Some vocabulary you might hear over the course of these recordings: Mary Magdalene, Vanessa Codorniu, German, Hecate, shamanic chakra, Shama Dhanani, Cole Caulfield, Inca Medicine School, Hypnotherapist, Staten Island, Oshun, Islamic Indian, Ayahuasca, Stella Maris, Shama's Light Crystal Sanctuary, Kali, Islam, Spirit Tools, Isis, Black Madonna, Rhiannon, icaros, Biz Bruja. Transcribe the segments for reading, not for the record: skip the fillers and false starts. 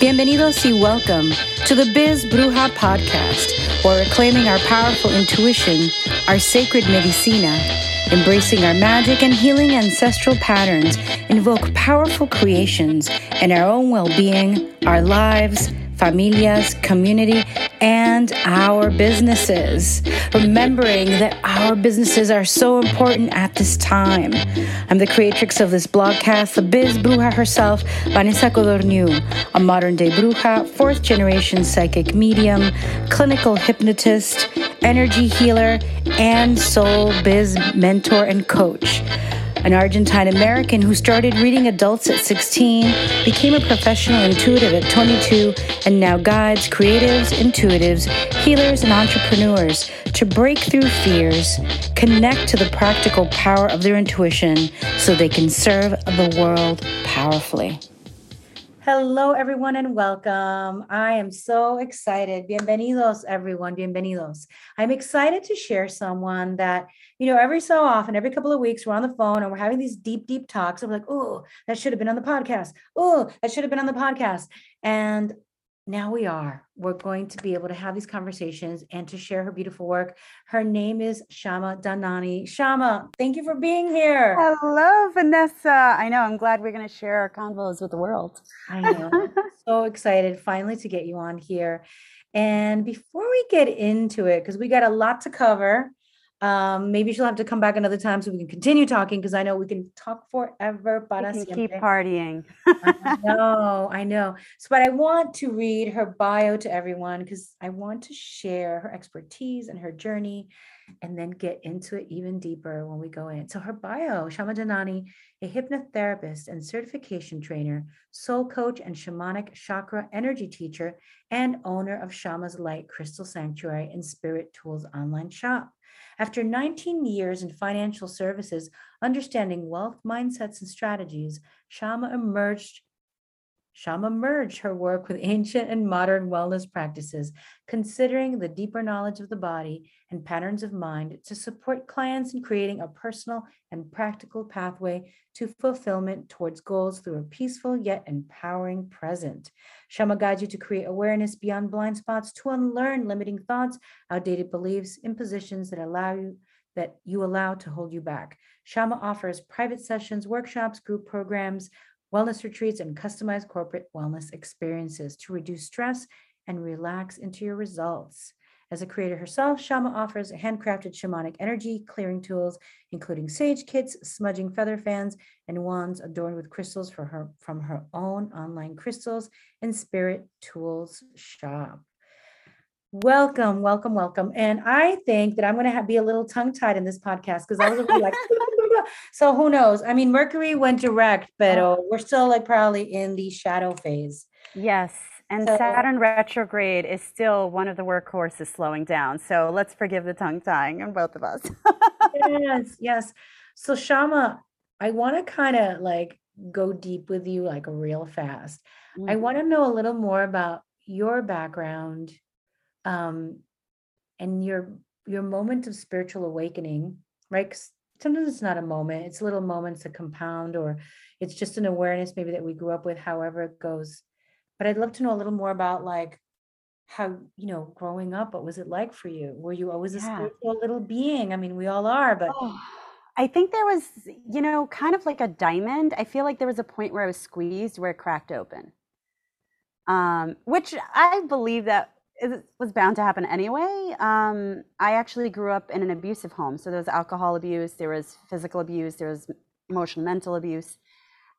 Bienvenidos y welcome to the Biz Bruja podcast, where we're claiming our powerful intuition, our sacred medicina, embracing our magic and healing ancestral patterns, invoke powerful creations in our own well-being, our lives, familias, community, and our businesses, remembering that our businesses are so important at this time. I'm the creatrix of this blogcast, the Biz Bruja herself, Vanessa Codorniu, a modern-day bruja, fourth-generation psychic medium, clinical hypnotist, energy healer, and soul biz mentor and coach. An Argentine American who started reading adults at 16, became a professional intuitive at 22, and now guides creatives, intuitives, healers, and entrepreneurs to break through fears, connect to the practical power of their intuition so they can serve the world powerfully. Hello, everyone, and welcome. I am so excited. Bienvenidos, everyone. Bienvenidos. I'm excited to share someone that, you know, every so often, every couple of weeks, we're on the phone and we're having these deep, deep talks. And we're like, oh, that should have been on the podcast. Oh, that should have been on the podcast. And now we are. We're going to be able to have these conversations and to share her beautiful work. Her name is Shama Dhanani. Shama, thank you for being here. Hello, Vanessa. I know. I'm glad we're going to share our convos with the world. I know. I'm so excited finally to get you on here. And before we get into it, because we got a lot to cover, maybe she'll have to come back another time so we can continue talking, because I know we can talk forever. We can keep partying. I know. So, but I want to read her bio to everyone because I want to share her expertise and her journey and then get into it even deeper when we go in. So her bio, Shama Dhanani, a hypnotherapist and certification trainer, soul coach and shamanic chakra energy teacher, and owner of Shama's Light Crystal Sanctuary and Spirit Tools online shop. After 19 years in financial services, understanding wealth mindsets and strategies, Shama merged her work with ancient and modern wellness practices, considering the deeper knowledge of the body and patterns of mind to support clients in creating a personal and practical pathway to fulfillment towards goals through a peaceful yet empowering present. Shama guides you to create awareness beyond blind spots, to unlearn limiting thoughts, outdated beliefs, impositions that you allow to hold you back. Shama offers private sessions, workshops, group programs, wellness retreats, and customized corporate wellness experiences to reduce stress and relax into your results. As a creator herself, Shama offers handcrafted shamanic energy clearing tools, including sage kits, smudging feather fans, and wands adorned with crystals from her own online crystals and Spirit Tools shop. Welcome, welcome, welcome. And I think that I'm going to be a little tongue-tied in this podcast because I was really like... So who knows? I mean, Mercury went direct, but we're still like probably in the shadow phase. Yes. And so, Saturn retrograde is still one of the workhorses slowing down. So let's forgive the tongue tying on both of us. Yes. So Shama, I want to kind of like go deep with you like real fast. Mm-hmm. I want to know a little more about your background and your moment of spiritual awakening, right? Sometimes it's not a moment, it's little moments that compound, or it's just an awareness maybe that we grew up with, however it goes. But I'd love to know a little more about like how, you know, growing up, what was it like for you? Were you always a spiritual little being? I mean, we all are, but. I think there was, you know, kind of like a diamond. I feel like there was a point where I was squeezed, where it cracked open, which I believe that it was bound to happen anyway. I actually grew up in an abusive home. So there was alcohol abuse, there was physical abuse, there was emotional, mental abuse.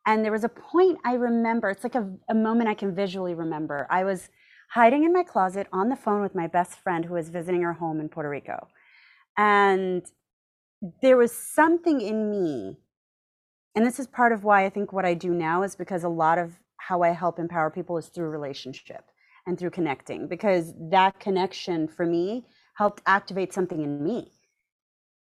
And there was a point I remember, it's like a moment I can visually remember. I was hiding in my closet on the phone with my best friend who was visiting her home in Puerto Rico. And there was something in me, and this is part of why I think what I do now is because a lot of how I help empower people is through relationship and through connecting, because that connection for me helped activate something in me.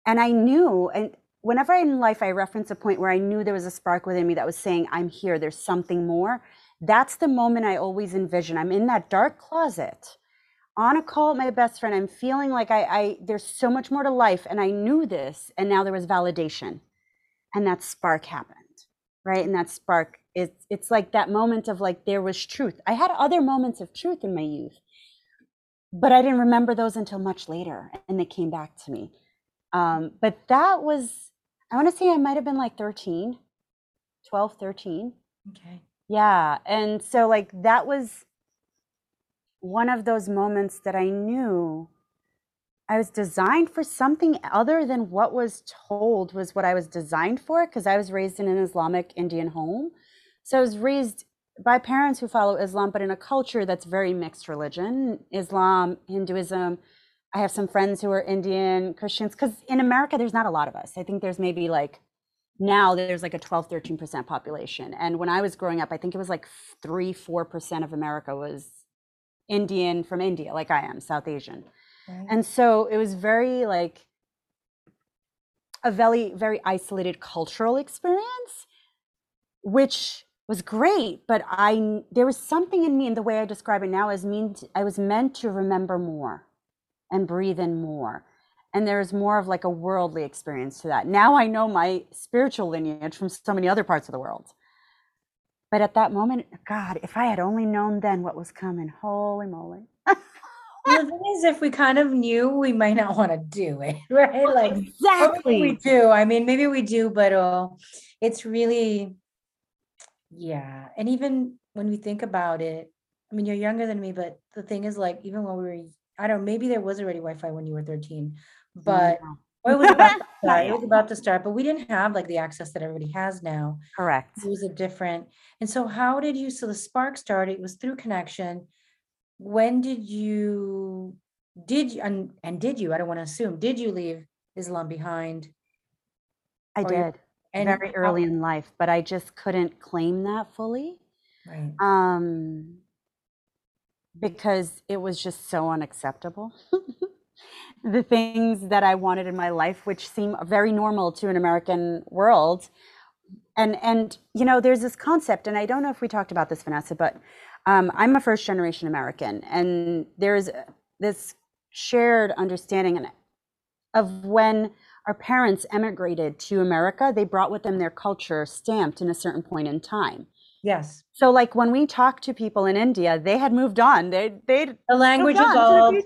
And I knew, and whenever in life I reference a point where I knew there was a spark within me that was saying, I'm here, there's something more, that's the moment I always envision. I'm in that dark closet, on a call with my best friend, I'm feeling like I there's so much more to life, and I knew this, and now there was validation. And that spark happened, right? And that spark It's like that moment of like, there was truth. I had other moments of truth in my youth, but I didn't remember those until much later, and they came back to me. But that was, I want to say I might have been like 13. Okay. Yeah. And so like that was one of those moments that I knew I was designed for something other than what was told was what I was designed for, because I was raised in an Islamic Indian home. So I was raised by parents who follow Islam, but in a culture that's very mixed religion, Islam, Hinduism. I have some friends who are Indian Christians, because in America, there's not a lot of us. I think there's maybe like, now there's like a 12-13% population. And when I was growing up, I think it was like 3-4% of America was Indian, from India, like I am, South Asian. Right. And so it was very like a very, very isolated cultural experience, which was great, but there was something in me, and the way I describe it now is I was meant to remember more and breathe in more. And there's more of like a worldly experience to that. Now I know my spiritual lineage from so many other parts of the world. But at that moment, God, if I had only known then what was coming, holy moly. The thing is, if we kind of knew, we might not want to do it, right? Like, exactly. We do. I mean, maybe we do, but it's really, yeah. And even when we think about it, I mean, you're younger than me, but the thing is, like, even when we were, I don't know, maybe there was already Wi-Fi when you were 13, but it was about to start. It was about to start, but we didn't have like the access that everybody has now. Correct. It was a different. And so how did you, so the spark started, it was through connection. When did you, I don't want to assume, did you leave Islam behind? I did, and very early in life, but I just couldn't claim that fully. Right. Because it was just so unacceptable. The things that I wanted in my life, which seem very normal to an American world. And you know, there's this concept, and I don't know if we talked about this, Vanessa, but I'm a first generation American, and there's this shared understanding of when our parents emigrated to America, they brought with them their culture stamped in a certain point in time. Yes. So like when we talk to people in India, they had moved on. The language evolved.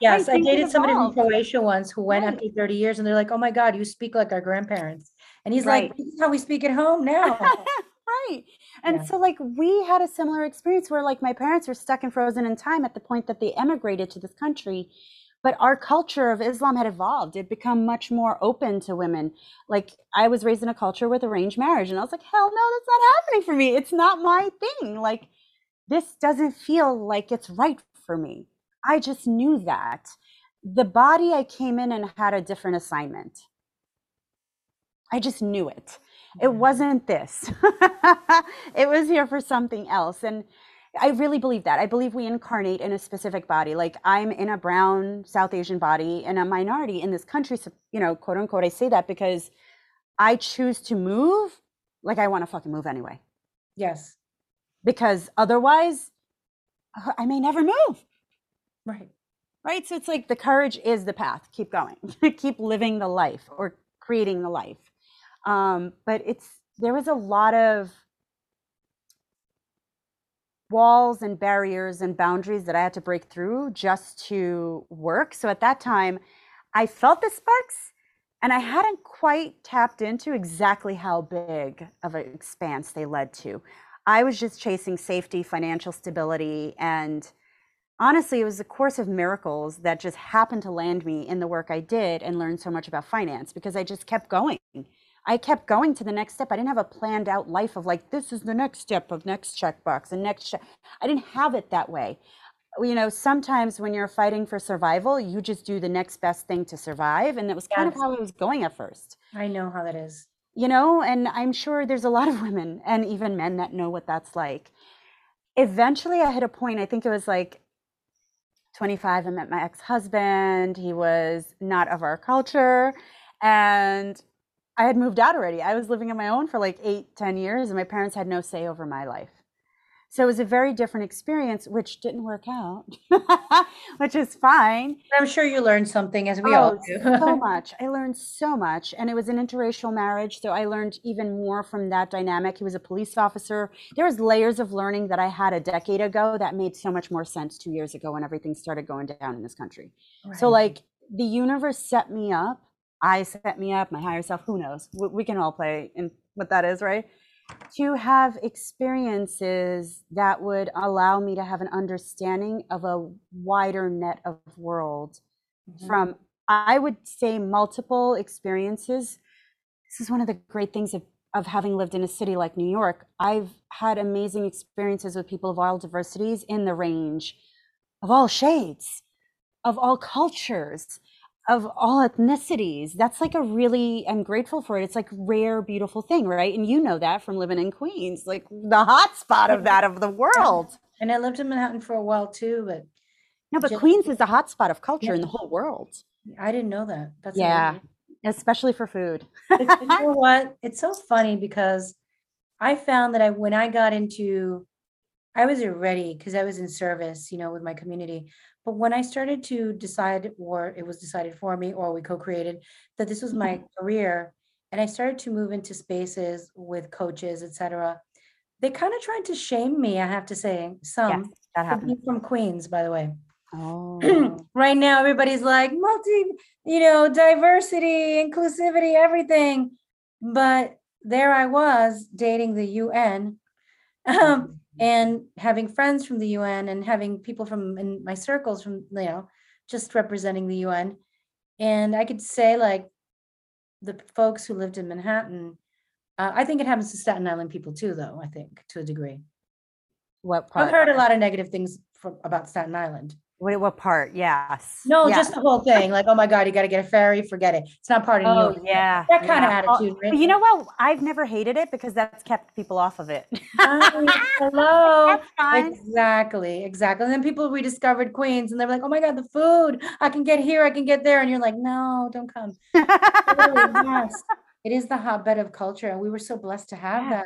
Yes. I dated somebody from Croatia once who went after 30 years and they're like, oh my God, you speak like our grandparents. And he's like, this is how we speak at home now. Right. And so like we had a similar experience where like my parents were stuck and frozen in time at the point that they emigrated to this country. But our culture of Islam had evolved. It had become much more open to women. Like I was raised in a culture with arranged marriage, and I was like, hell no, that's not happening for me. It's not my thing. Like this doesn't feel like it's right for me. I just knew that. The body I came in and had a different assignment. I just knew it. It wasn't this. It was here for something else. And I really believe that. I believe we incarnate in a specific body. Like I'm in a brown South Asian body and a minority in this country, you know, quote unquote. I say that because I choose to move like I want to fucking move anyway. Yes. Because otherwise I may never move. Right. Right. So it's like the courage is the path. Keep going, keep living the life or creating the life. But there was a lot of walls and barriers and boundaries that I had to break through just to work. So at that time, I felt the sparks, and I hadn't quite tapped into exactly how big of an expanse they led to. I was just chasing safety, financial stability, and honestly, it was a course of miracles that just happened to land me in the work I did and learned so much about finance because I just kept going. I kept going to the next step. I didn't have a planned out life of like, this is the next step of next checkbox and next check. I didn't have it that way. You know, sometimes when you're fighting for survival, you just do the next best thing to survive. And that was kind of how I was going at first. I know how that is. You know, and I'm sure there's a lot of women and even men that know what that's like. Eventually I hit a point, I think it was like 25, I met my ex-husband. He was not of our culture. And I had moved out already. I was living on my own for like 8-10 years, and my parents had no say over my life. So it was a very different experience, which didn't work out, which is fine. I'm sure you learned something, as we all do. So much. I learned so much. And it was an interracial marriage, so I learned even more from that dynamic. He was a police officer. There was layers of learning that I had a decade ago that made so much more sense 2 years ago when everything started going down in this country. Right. So like the universe set me up. I set me up, my higher self, who knows? We can all play in what that is, right? To have experiences that would allow me to have an understanding of a wider net of world from, I would say, multiple experiences. This is one of the great things of having lived in a city like New York. I've had amazing experiences with people of all diversities, in the range of all shades, of all cultures, of all ethnicities. That's like a really, I'm grateful for it. It's like rare, beautiful thing, right? And you know that from living in Queens, like the hot spot of that, of the world. And I lived in Manhattan for a while too, but. No, but just, Queens is the hot spot of culture in the whole world. I didn't know that. That's amazing. Especially for food. You know what? It's so funny because I found that when I got into, I was already, because I was in service, you know, with my community. But when I started to decide, or it was decided for me, or we co-created, that this was my career, and I started to move into spaces with coaches, etc., they kind of tried to shame me, I have to say. Some from Queens, by the way. Oh. Right now, everybody's like multi, you know, diversity, inclusivity, everything. But there I was dating the UN. And having friends from the UN and having people from in my circles from, you know, just representing the UN. And I could say, like, the folks who lived in Manhattan, I think it happens to Staten Island people too, though, I think, to a degree. What part? I've heard a lot of negative things about Staten Island. Wait, what part? Yes. No, just the whole thing. Like, oh my God, you got to get a ferry. Forget it. It's not part of New York. Yeah. That kind of attitude. Right? You know what? I've never hated it because that's kept people off of it. Hello. Exactly. Exactly. And then people rediscovered Queens and they're like, oh my God, the food. I can get here. I can get there. And you're like, no, don't come. It is the hotbed of culture. And we were so blessed to have that.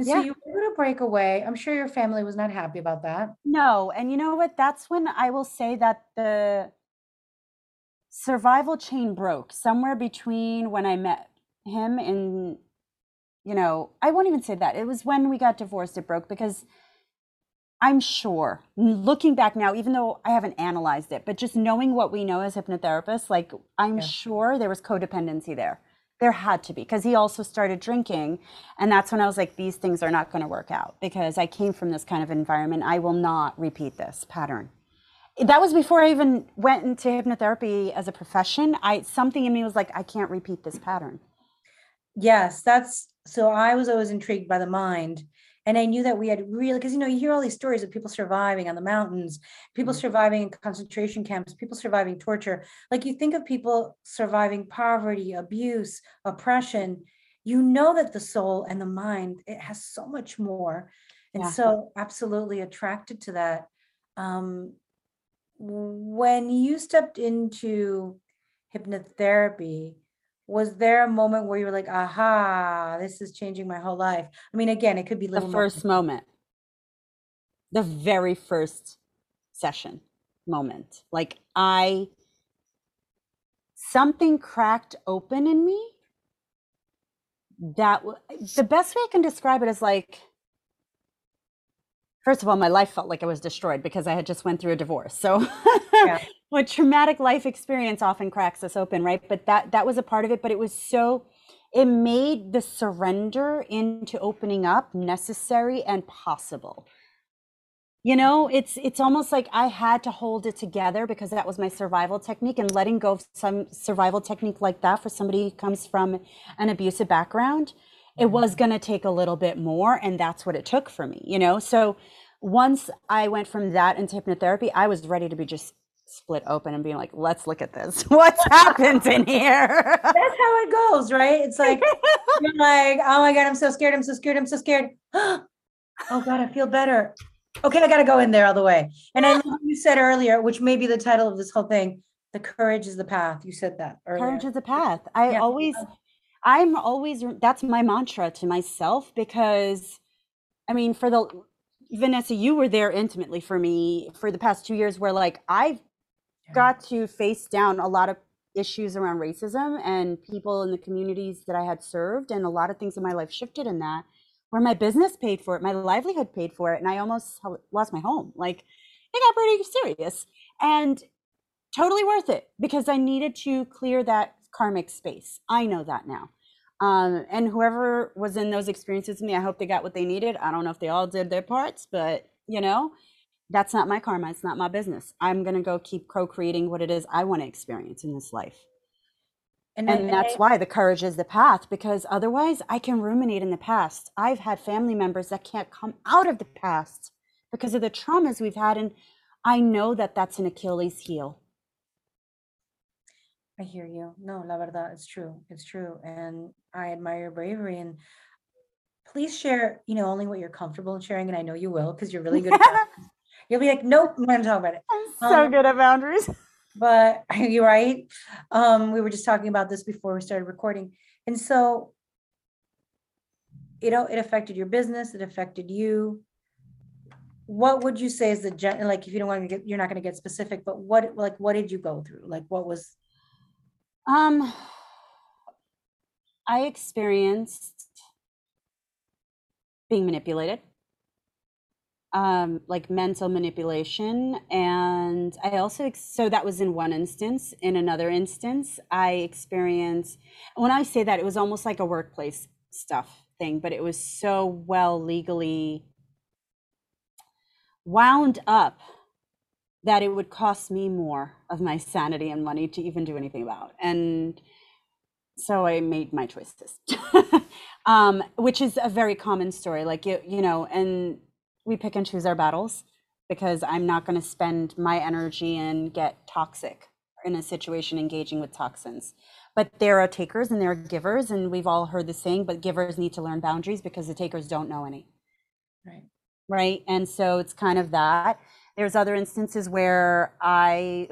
And so you were able to break away. I'm sure your family was not happy about that. No. And you know what? That's when I will say that the survival chain broke somewhere between when I met him and, you know, I won't even say that. It was when we got divorced, it broke, because I'm sure looking back now, even though I haven't analyzed it, but just knowing what we know as hypnotherapists, like I'm sure there was codependency there. There had to be, because he also started drinking. And that's when I was like, these things are not going to work out because I came from this kind of environment. I will not repeat this pattern. That was before I even went into hypnotherapy as a profession. Something in me was like, I can't repeat this pattern. Yes, so I was always intrigued by the mind. And I knew that we had really, because, you know, you hear all these stories of people surviving on the mountains, people surviving in concentration camps, people surviving torture. Like, you think of people surviving poverty, abuse, oppression, you know, that the soul and the mind, it has so much more. And so absolutely attracted to that. When you stepped into hypnotherapy, was there a moment where you were like, aha, this is changing my whole life? I mean, again, it could be the first moment, the very first session moment. Like something cracked open in me. That the best way I can describe it is like, first of all, my life felt like I was destroyed because I had just went through a divorce. So a traumatic life experience often cracks us open, right? But that was a part of it. But it was it made the surrender into opening up necessary and possible. You know, it's almost like I had to hold it together because that was my survival technique, and letting go of some survival technique like that for somebody who comes from an abusive background, it was going to take a little bit more. And that's what it took for me, you know? So once I went from that into hypnotherapy, I was ready to be just split open and being like, let's look at this. What's happened in here? That's how it goes, right? It's like, you're like, oh my God, I'm so scared. I'm so scared. I'm so scared. Oh God, I feel better. Okay. I got to go in there all the way. And I know you said earlier, which may be the title of this whole thing, the courage is the path. You said that earlier. Courage is the path. I'm always, that's my mantra to myself, because I mean, Vanessa, you were there intimately for me for the past 2 years, where like I've got to face down a lot of issues around racism and people in the communities that I had served, and a lot of things in my life shifted in that, where my business paid for it, my livelihood paid for it, and I almost lost my home. Like, it got pretty serious, and totally worth it, because I needed to clear that karmic space. I know that now. And whoever was in those experiences with me, I hope they got what they needed. I don't know if they all did their parts, but you know, that's not my karma. It's not my business. I'm going to go keep co-creating what it is I want to experience in this life. And that's why the courage is the path, because otherwise I can ruminate in the past. I've had family members that can't come out of the past because of the traumas we've had. And I know that that's an Achilles heel. I hear you. No, la verdad, it's true. It's true. And I admire your bravery, and please share, you know, only what you're comfortable in sharing. And I know you will, because you're really good at that. You'll be like, nope, I'm going to talk about it. I'm so good at boundaries. But you're right. We were just talking about this before we started recording. And so, you know, it affected your business. It affected you. What would you say is the, like, if you don't want to get, you're not going to get specific, but what, like, what did you go through? Like, what was, I experienced being manipulated, like mental manipulation. And I also, so that was in one instance. In another instance, I experienced, when I say that, it was almost like a workplace stuff thing, but it was so well legally wound up that it would cost me more of my sanity and money to even do anything about. And so I made my choices, which is a very common story. Like, you know, and we pick and choose our battles, because I'm not going to spend my energy and get toxic in a situation engaging with toxins. But there are takers and there are givers, and we've all heard the saying, but givers need to learn boundaries because the takers don't know any. Right. Right. And so it's kind of that. There's other instances where I,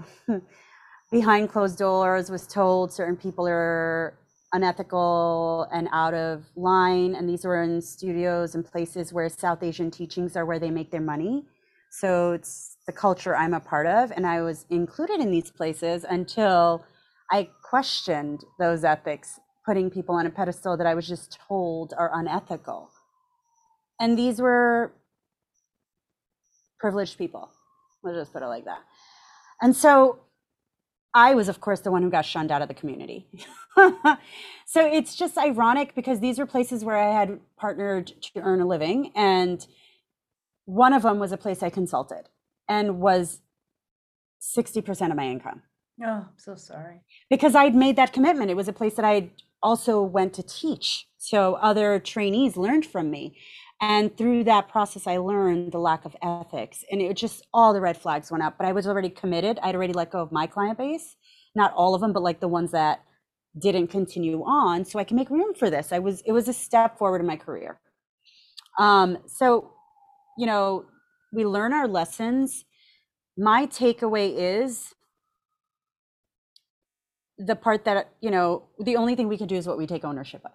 behind closed doors, was told certain people are unethical and out of line. And these were in studios and places where South Asian teachings are where they make their money. So it's the culture I'm a part of. And I was included in these places until I questioned those ethics, putting people on a pedestal that I was just told are unethical. And these were privileged people. Let's just put it like that. And so I was, of course, the one who got shunned out of the community. So it's just ironic, because these were places where I had partnered to earn a living. And one of them was a place I consulted and was 60% of my income. Oh, I'm so sorry. Because I'd made that commitment. It was a place that I also went to teach. So other trainees learned from me. And through that process, I learned the lack of ethics, and it just, all the red flags went up, but I was already committed. I'd already let go of my client base, not all of them, but like the ones that didn't continue on, so I can make room for this. It was a step forward in my career. So, you know, we learn our lessons. My takeaway is the part that, you know, the only thing we can do is what we take ownership of.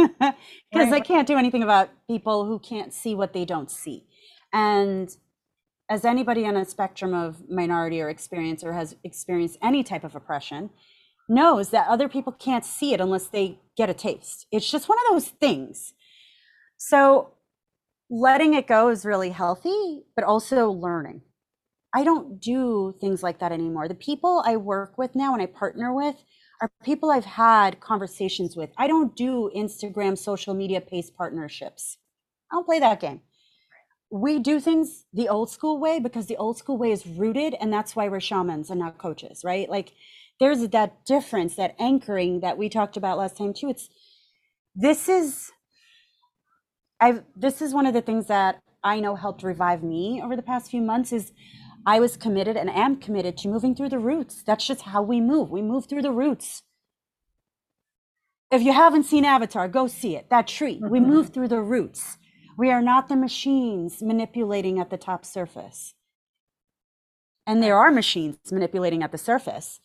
Because I can't do anything about people who can't see what they don't see. And as anybody on a spectrum of minority or experience, or has experienced any type of oppression, knows that other people can't see it unless they get a taste. It's just one of those things. So letting it go is really healthy, but also learning. I don't do things like that anymore. The people I work with now and I partner with are people I've had conversations with. I don't do Instagram, social media based partnerships. I don't play that game. We do things the old school way, because the old school way is rooted, and that's why we're shamans and not coaches, right? Like, there's that difference, that anchoring that we talked about last time too. It's, this is one of the things that I know helped revive me over the past few months, is I was committed and am committed to moving through the roots. That's just how we move. We move through the roots. If you haven't seen Avatar, go see it. That tree. We move through the roots. We are not the machines manipulating at the top surface. And there are machines manipulating at the surface,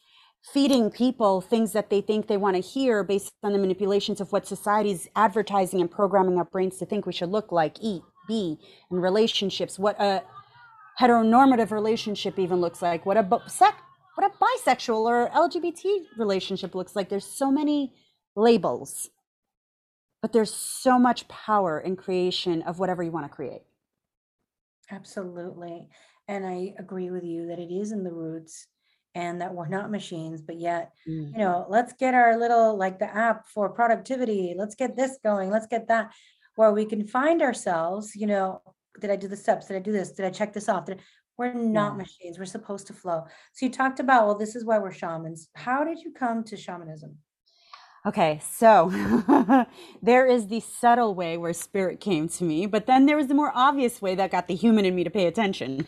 feeding people things that they think they want to hear based on the manipulations of what society's advertising and programming our brains to think we should look like, eat, be in relationships, what a heteronormative relationship even looks like, what a bisexual or LGBT relationship looks like. There's so many labels, but there's so much power in creation of whatever you want to create. Absolutely. And I agree with you that it is in the roots and that we're not machines, but yet, you know, let's get our little, like the app for productivity, let's get this going, let's get that, where we can find ourselves, you know, did I do the steps? Did I do this? Did I check this off? We're not machines. We're supposed to flow. So you talked about, well, this is why we're shamans. How did you come to shamanism? Okay, so there is the subtle way where spirit came to me, but then there was the more obvious way that got the human in me to pay attention.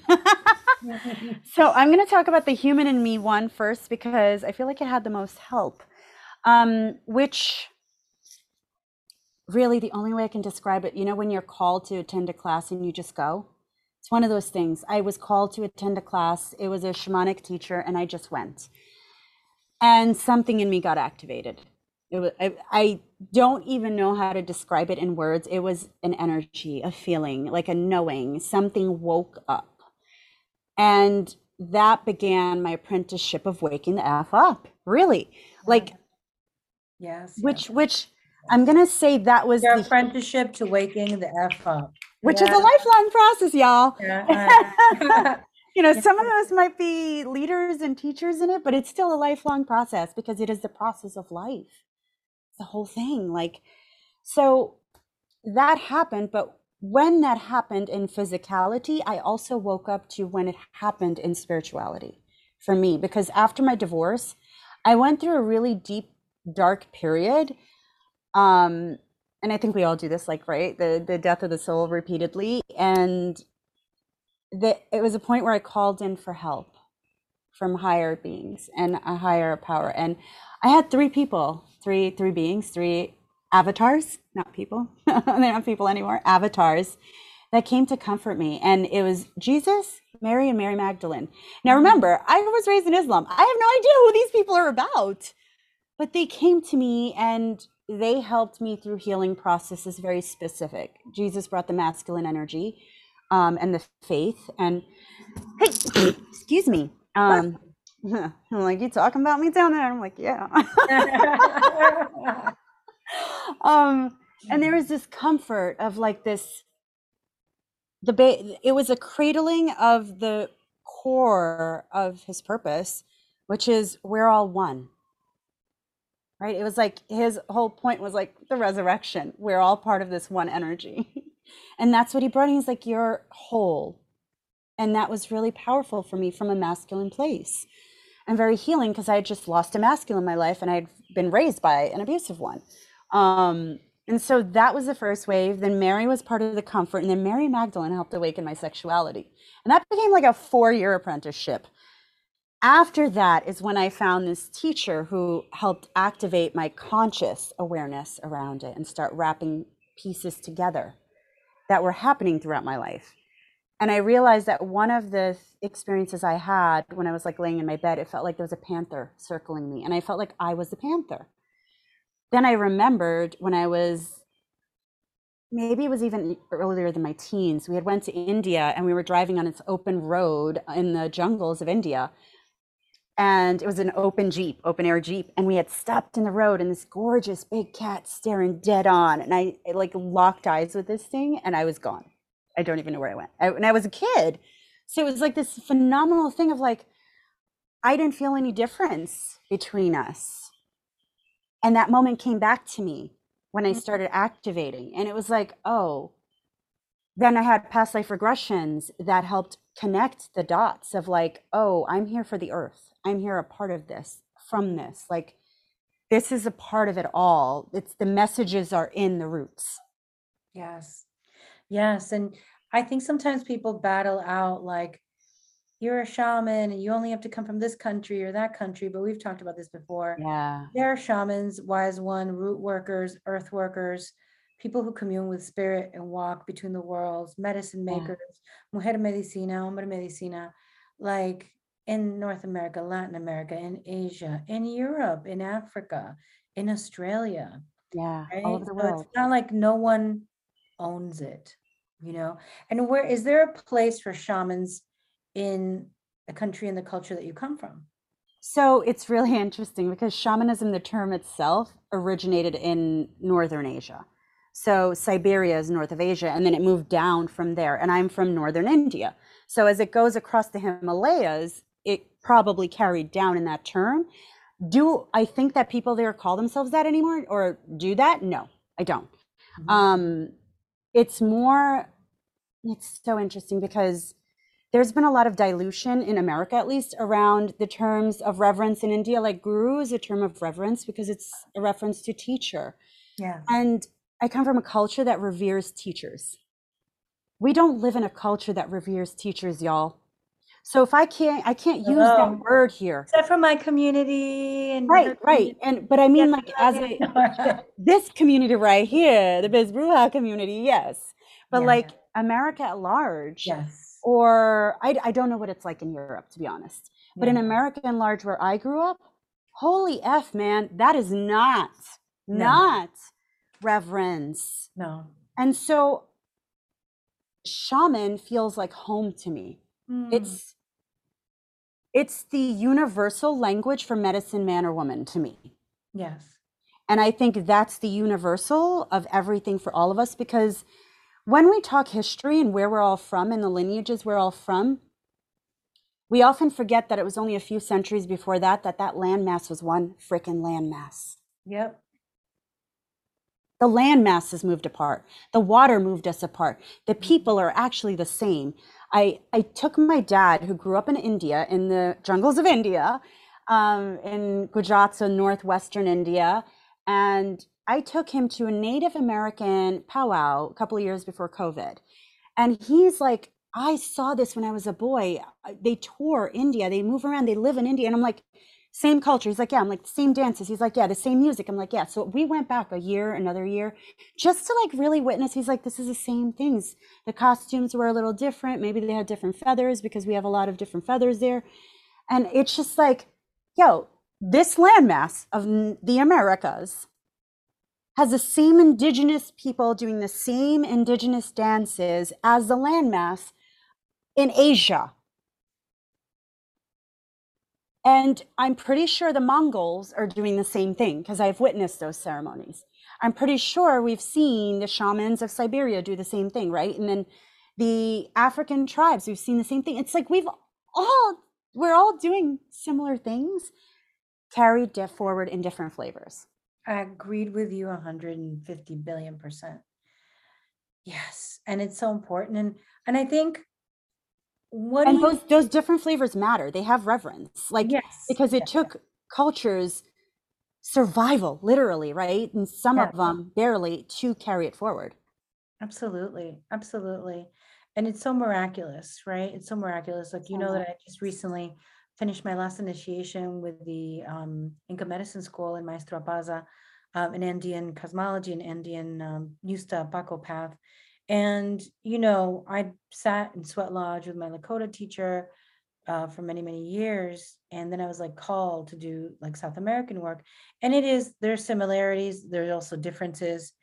So I'm going to talk about the human in me one first, because I feel like it had the most help, which really the only way I can describe it, you know, when you're called to attend a class and you just go, it's one of those things. I was called to attend a class. It was a shamanic teacher and I just went, and something in me got activated. It was, I don't even know how to describe it in words. It was an energy, a feeling, like a knowing. Something woke up. And that began my apprenticeship of waking the F up, really. Like, yes, which I'm going to say that was your apprenticeship to waking the F up, which is a lifelong process, y'all. Yeah. You know, some of those might be leaders and teachers in it, but it's still a lifelong process because it is the process of life, the whole thing. Like, so that happened, but when that happened in physicality, I also woke up to when it happened in spirituality for me, because after my divorce, I went through a really deep, dark period. And I think we all do this, like, right? The death of the soul repeatedly. And it was a point where I called in for help from higher beings and a higher power. And I had three people, three beings, three avatars, not people, they're not people anymore, avatars that came to comfort me. And it was Jesus, Mary, and Mary Magdalene. Now remember, I was raised in Islam. I have no idea who these people are about, but they came to me and they helped me through healing processes, very specific. Jesus brought the masculine energy and the faith, and hey, excuse me. I'm like, you talking about me down there? I'm like, yeah. And there was this comfort of like this, it was a cradling of the core of his purpose, which is we're all one, right? It was like, his whole point was like the resurrection. We're all part of this one energy. And that's what he brought in. He's like, you're whole. And that was really powerful for me from a masculine place and very healing, because I had just lost a masculine in my life and I had been raised by an abusive one. And so that was the first wave. Then Mary was part of the comfort, and then Mary Magdalene helped awaken my sexuality. And that became like a 4-year apprenticeship. After that is when I found this teacher who helped activate my conscious awareness around it and start wrapping pieces together that were happening throughout my life. And I realized that one of the experiences I had when I was like laying in my bed, it felt like there was a panther circling me, and I felt like I was the panther. Then I remembered when I was, maybe it was even earlier than my teens, we had went to India and we were driving on its open road in the jungles of India. And it was an open air Jeep. And we had stopped in the road, and this gorgeous big cat staring dead on. And I like locked eyes with this thing, and I was gone. I don't even know where I went. And I was a kid. So it was like this phenomenal thing of like, I didn't feel any difference between us. And that moment came back to me when I started activating. And it was like, oh, then I had past life regressions that helped connect the dots of like, oh, I'm here for the earth. I'm here a part of this, from this. Like, this is a part of it all. It's the messages are in the roots. Yes. Yes. And I think sometimes people battle out like, you're a shaman and you only have to come from this country or that country, but we've talked about this before. Yeah. There are shamans, wise one, root workers, earth workers, people who commune with spirit and walk between the worlds, medicine makers, mujer medicina, hombre medicina, like in North America, Latin America, in Asia, in Europe, in Africa, in Australia. Yeah. Right? All over the world. It's not like no one owns it. you know? And where is there a place for shamans in the country and the culture that you come from? So it's really interesting because shamanism, the term itself, originated in Northern Asia. So Siberia is north of Asia, and then it moved down from there. And I'm from Northern India. So as it goes across the Himalayas, it probably carried down in that term. Do I think that people there call themselves that anymore or do that? No, I don't. Mm-hmm. It's so interesting because there's been a lot of dilution in America, at least around the terms of reverence in India. Like guru is a term of reverence because it's a reference to teacher. Yeah. And I come from a culture that reveres teachers. We don't live in a culture that reveres teachers, y'all. So if I can't use that word here. Except for my community. And right. And, but I mean, like as a, this community right here, the Biz Bruja community, yes. But yeah, like America at large. Yes. Or I don't know what it's like in Europe, to be honest, but in America in large where I grew up, holy F, man, that is not reverence. No. And so shaman feels like home to me. Mm. It's the universal language for medicine, man or woman to me. Yes. And I think that's the universal of everything for all of us, because when we talk history and where we're all from and the lineages we're all from, we often forget that it was only a few centuries before that landmass was one frickin' landmass. Yep. The landmass has moved apart. The water moved us apart. The people are actually the same. I took my dad, who grew up in India, in the jungles of India, in Gujarat, so northwestern India, and I took him to a Native American powwow a couple of years before COVID. And he's like, I saw this when I was a boy. They tour India, they move around, they live in India. And I'm like, same culture. He's like, yeah. I'm like, same dances. He's like, yeah, the same music. I'm like, yeah. So we went back another year, just to like really witness. He's like, this is the same things. The costumes were a little different. Maybe they had different feathers because we have a lot of different feathers there. And it's just like, yo, this landmass of the Americas has the same indigenous people doing the same indigenous dances as the landmass in Asia. And I'm pretty sure the Mongols are doing the same thing because I've witnessed those ceremonies. I'm pretty sure we've seen the shamans of Siberia do the same thing, right? And then the African tribes, we've seen the same thing. It's like we're all doing similar things carried forward in different flavors. I agreed with you 150 billion %. Yes. And it's so important. And I think those different flavors matter. They have reverence, like, yes, because it took cultures survival, literally, right? And some of them barely to carry it forward. Absolutely. Absolutely. And it's so miraculous, right? It's so miraculous. Like, you know that I just recently finished my last initiation with the Inca Medicine School in Maestro Apaza, in Andean cosmology and Andean Yusta Paco path. And, you know, I sat in sweat lodge with my Lakota teacher for many, many years. And then I was like called to do like South American work. And there's similarities, there's also differences.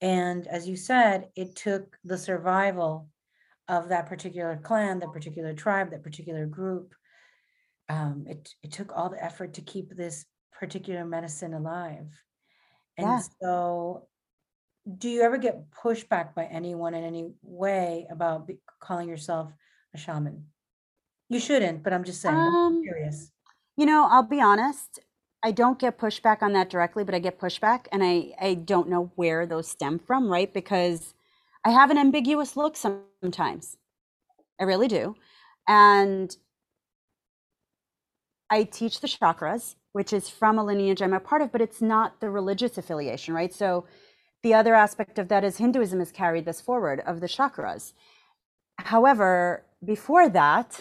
And as you said, it took the survival of that particular clan, that particular tribe, that particular group. It took all the effort to keep this particular medicine alive. And so do you ever get pushback by anyone in any way about calling yourself a shaman? You shouldn't, but I'm just saying, I'm curious. You know, I'll be honest. I don't get pushback on that directly, but I get pushback, and I don't know where those stem from, right? Because I have an ambiguous look sometimes. I really do. And I teach the chakras, which is from a lineage I'm a part of, but it's not the religious affiliation, right? So the other aspect of that is Hinduism has carried this forward of the chakras. However, before that,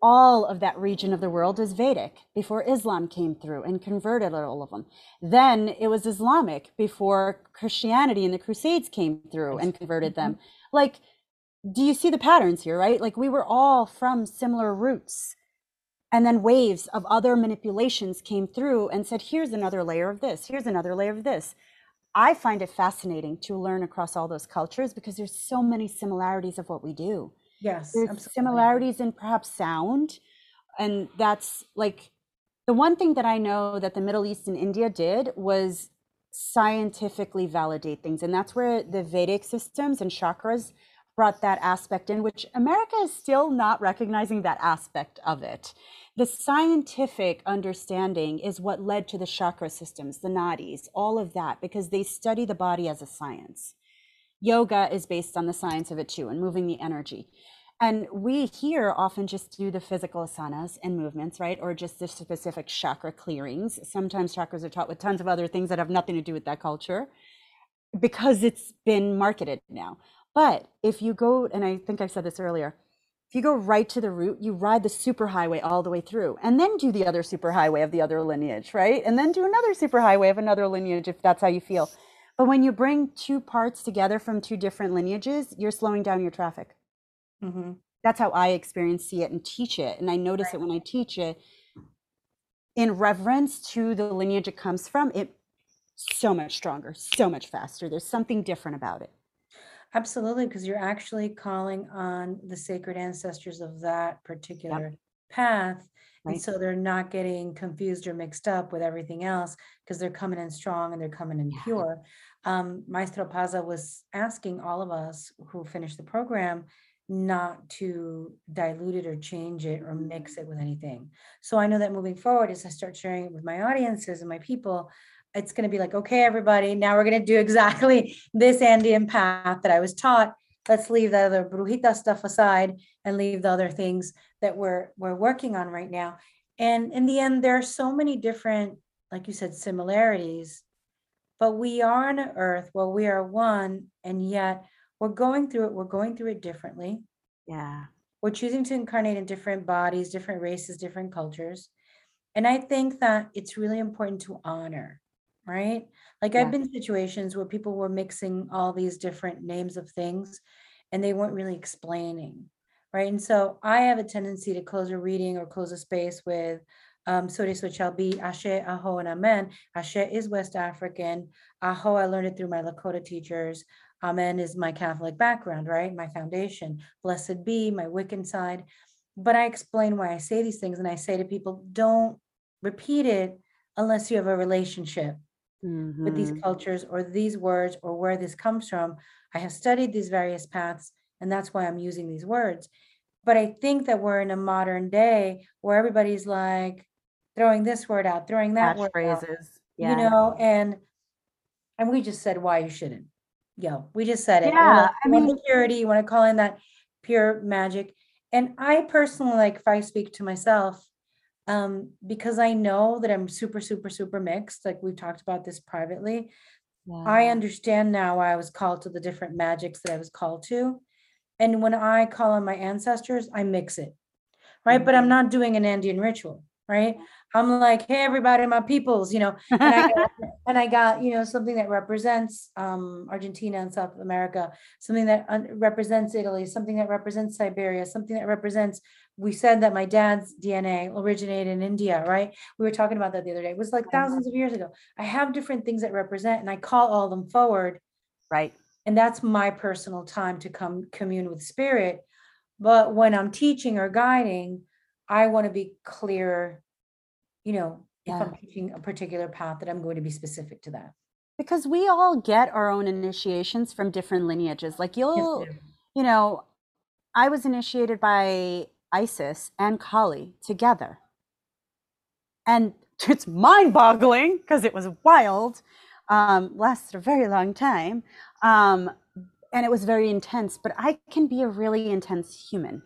all of that region of the world is Vedic before Islam came through and converted all of them. Then it was Islamic before Christianity and the Crusades came through and converted them. Like, do you see the patterns here, right? Like we were all from similar roots. And then waves of other manipulations came through and said, here's another layer of this. Here's another layer of this. I find it fascinating to learn across all those cultures because there's so many similarities of what we do. Yes, there's absolutely. Similarities in perhaps sound. And that's like the one thing that I know that the Middle East and India did was scientifically validate things. And that's where the Vedic systems and chakras brought that aspect in, which America is still not recognizing that aspect of it. The scientific understanding is what led to the chakra systems, the nadis, all of that, because they study the body as a science. Yoga is based on the science of it too, and moving the energy. And we here often just do the physical asanas and movements, right? Or just the specific chakra clearings. Sometimes chakras are taught with tons of other things that have nothing to do with that culture because it's been marketed now. But if you go, and I think I said this earlier, if you go right to the root, you ride the superhighway all the way through and then do the other superhighway of the other lineage, right? And then do another superhighway of another lineage if that's how you feel. But when you bring two parts together from two different lineages, you're slowing down your traffic. Mm-hmm. That's how I see it and teach it. And I notice it when I teach it in reverence to the lineage it comes from. It's so much stronger, so much faster. There's something different about it. Absolutely, because you're actually calling on the sacred ancestors of that particular path. Right. And so they're not getting confused or mixed up with everything else because they're coming in strong and they're coming in pure. Maestro Apaza was asking all of us who finished the program not to dilute it or change it or mix it with anything. So I know that moving forward, as I start sharing it with my audiences and my people, it's going to be like, okay, everybody, now we're going to do exactly this Andean path that I was taught. Let's leave the other brujita stuff aside and leave the other things that we're working on right now. And in the end, there are so many different, like you said, similarities, but we are on an earth where we are one, and yet we're going through it. We're going through it differently. Yeah. We're choosing to incarnate in different bodies, different races, different cultures. And I think that it's really important to honor. Right? Like I've been in situations where people were mixing all these different names of things and they weren't really explaining. Right. And so I have a tendency to close a reading or close a space with so this what shall be, Ashe, Aho, and Amen. Ashe is West African. Aho, I learned it through my Lakota teachers. Amen is my Catholic background, right? My foundation. Blessed be, my Wiccan side. But I explain why I say these things, and I say to people, don't repeat it unless you have a relationship. Mm-hmm. With these cultures or these words or where this comes from. I have studied these various paths, and that's why I'm using these words. But I think that we're in a modern day where everybody's like throwing this word out, throwing that word phrases out, you know, and we just said why you shouldn't. We just said it. I mean, purity, you want to call in that pure magic. And I personally, like, if I speak to myself, because I know that I'm super mixed, like we've talked about this privately. I understand now why I was called to the different magics that I was called to. And when I call on my ancestors, I mix it, right? But I'm not doing an Andean ritual, right? I'm like, hey, everybody, my peoples, you know, and I got, you know, something that represents Argentina and South America, something that represents Italy, something that represents Siberia, something that represents, we said that my dad's DNA originated in India, right? We were talking about that the other day. It was like thousands of years ago. I have different things that represent, and I call all them forward. Right. And that's my personal time to come commune with spirit. But when I'm teaching or guiding, I want to be clear, you know, if I'm teaching a particular path, that I'm going to be specific to that. Because we all get our own initiations from different lineages. Like you'll, you know, I was initiated by Isis and Kali together. And it's mind-boggling because it was wild, lasted a very long time. And it was very intense, but I can be a really intense human.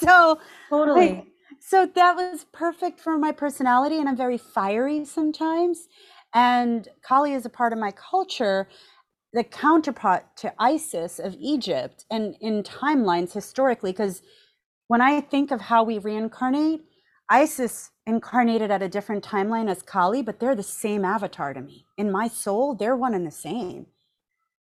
So totally. So that was perfect for my personality, and I'm very fiery sometimes. And Kali is a part of my culture, the counterpart to Isis of Egypt, and in timelines historically, because when I think of how we reincarnate, Isis incarnated at a different timeline as Kali, but they're the same avatar to me. In my soul, they're one and the same,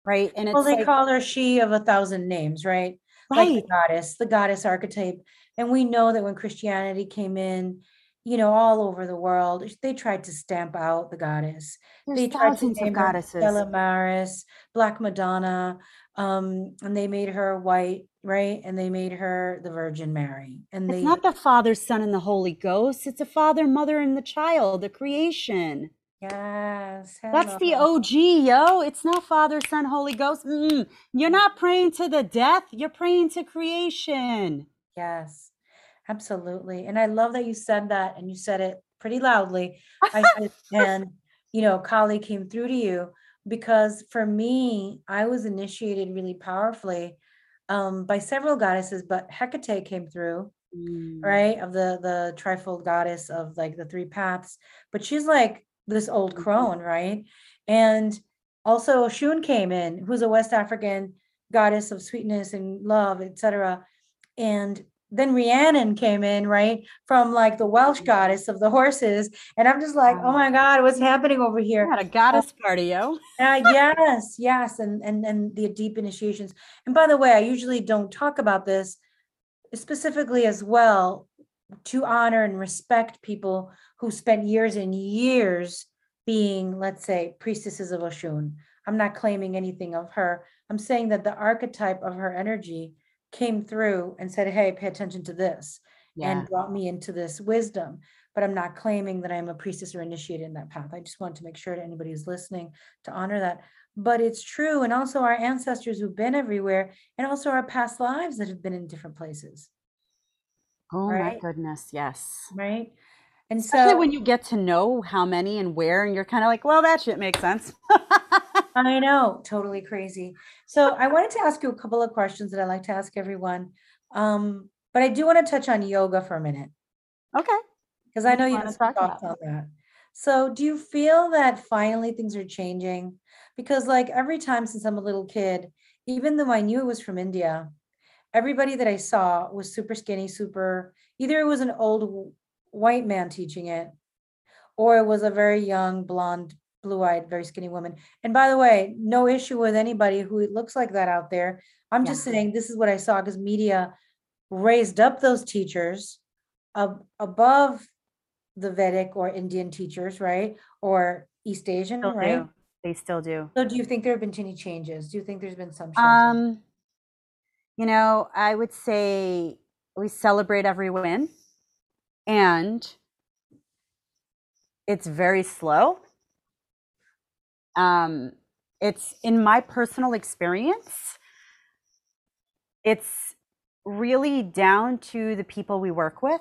right? And it's they call her she of a thousand names, right? Like the goddess archetype. And we know that when Christianity came in, you know, all over the world. They tried to stamp out the goddess. They tried to name her Stella Maris, Black Madonna, and they made her white, right? And they made her the Virgin Mary. And it's not the Father, Son, and the Holy Ghost. It's the Father, Mother, and the Child, the creation. Yes. Hello. That's the OG, yo. It's not Father, Son, Holy Ghost. Mm-mm. You're not praying to the death. You're praying to creation. Yes, absolutely. And I love that you said that, and you said it pretty loudly. I said, and, you know, Kali came through to you, because for me, I was initiated really powerfully by several goddesses, but Hecate came through, right? Of the trifold goddess of like the three paths, but she's like this old crone, right? And also Oshun came in, who's a West African goddess of sweetness and love, etc. And then Rhiannon came in, right, from like the Welsh goddess of the horses. And I'm just like, oh my God, what's happening over here? Not a goddess party, yo. Yes. And the deep initiations. And by the way, I usually don't talk about this specifically as well, to honor and respect people who spent years and years being, let's say, priestesses of Oshun. I'm not claiming anything of her. I'm saying that the archetype of her energy came through and said, hey, pay attention to this, and brought me into this wisdom. But I'm not claiming that I'm a priestess or initiated in that path. I just want to make sure to anybody who's listening to honor that. But it's true. And also our ancestors who've been everywhere, and also our past lives that have been in different places. Oh, right? My goodness. Yes. Right. And especially so when you get to know how many and where, and you're kind of like, well, that shit makes sense. I know. Totally crazy. So I wanted to ask you a couple of questions that I like to ask everyone. But I do want to touch on yoga for a minute. Okay. Because I know you have some thoughts on that. So do you feel that finally things are changing? Because like every time since I'm a little kid, even though I knew it was from India, everybody that I saw was super skinny, super, either it was an old white man teaching it, or it was a very young, blonde, blue-eyed, very skinny woman. And by the way, no issue with anybody who looks like that out there. I'm just saying this is what I saw, because media raised up those teachers above the Vedic or Indian teachers, right? Or East Asian, right? They still do. So do you think there have been any changes? Do you think there's been some changes? You know, I would say we celebrate every win, and it's very slow. It's in my personal experience, it's really down to the people we work with.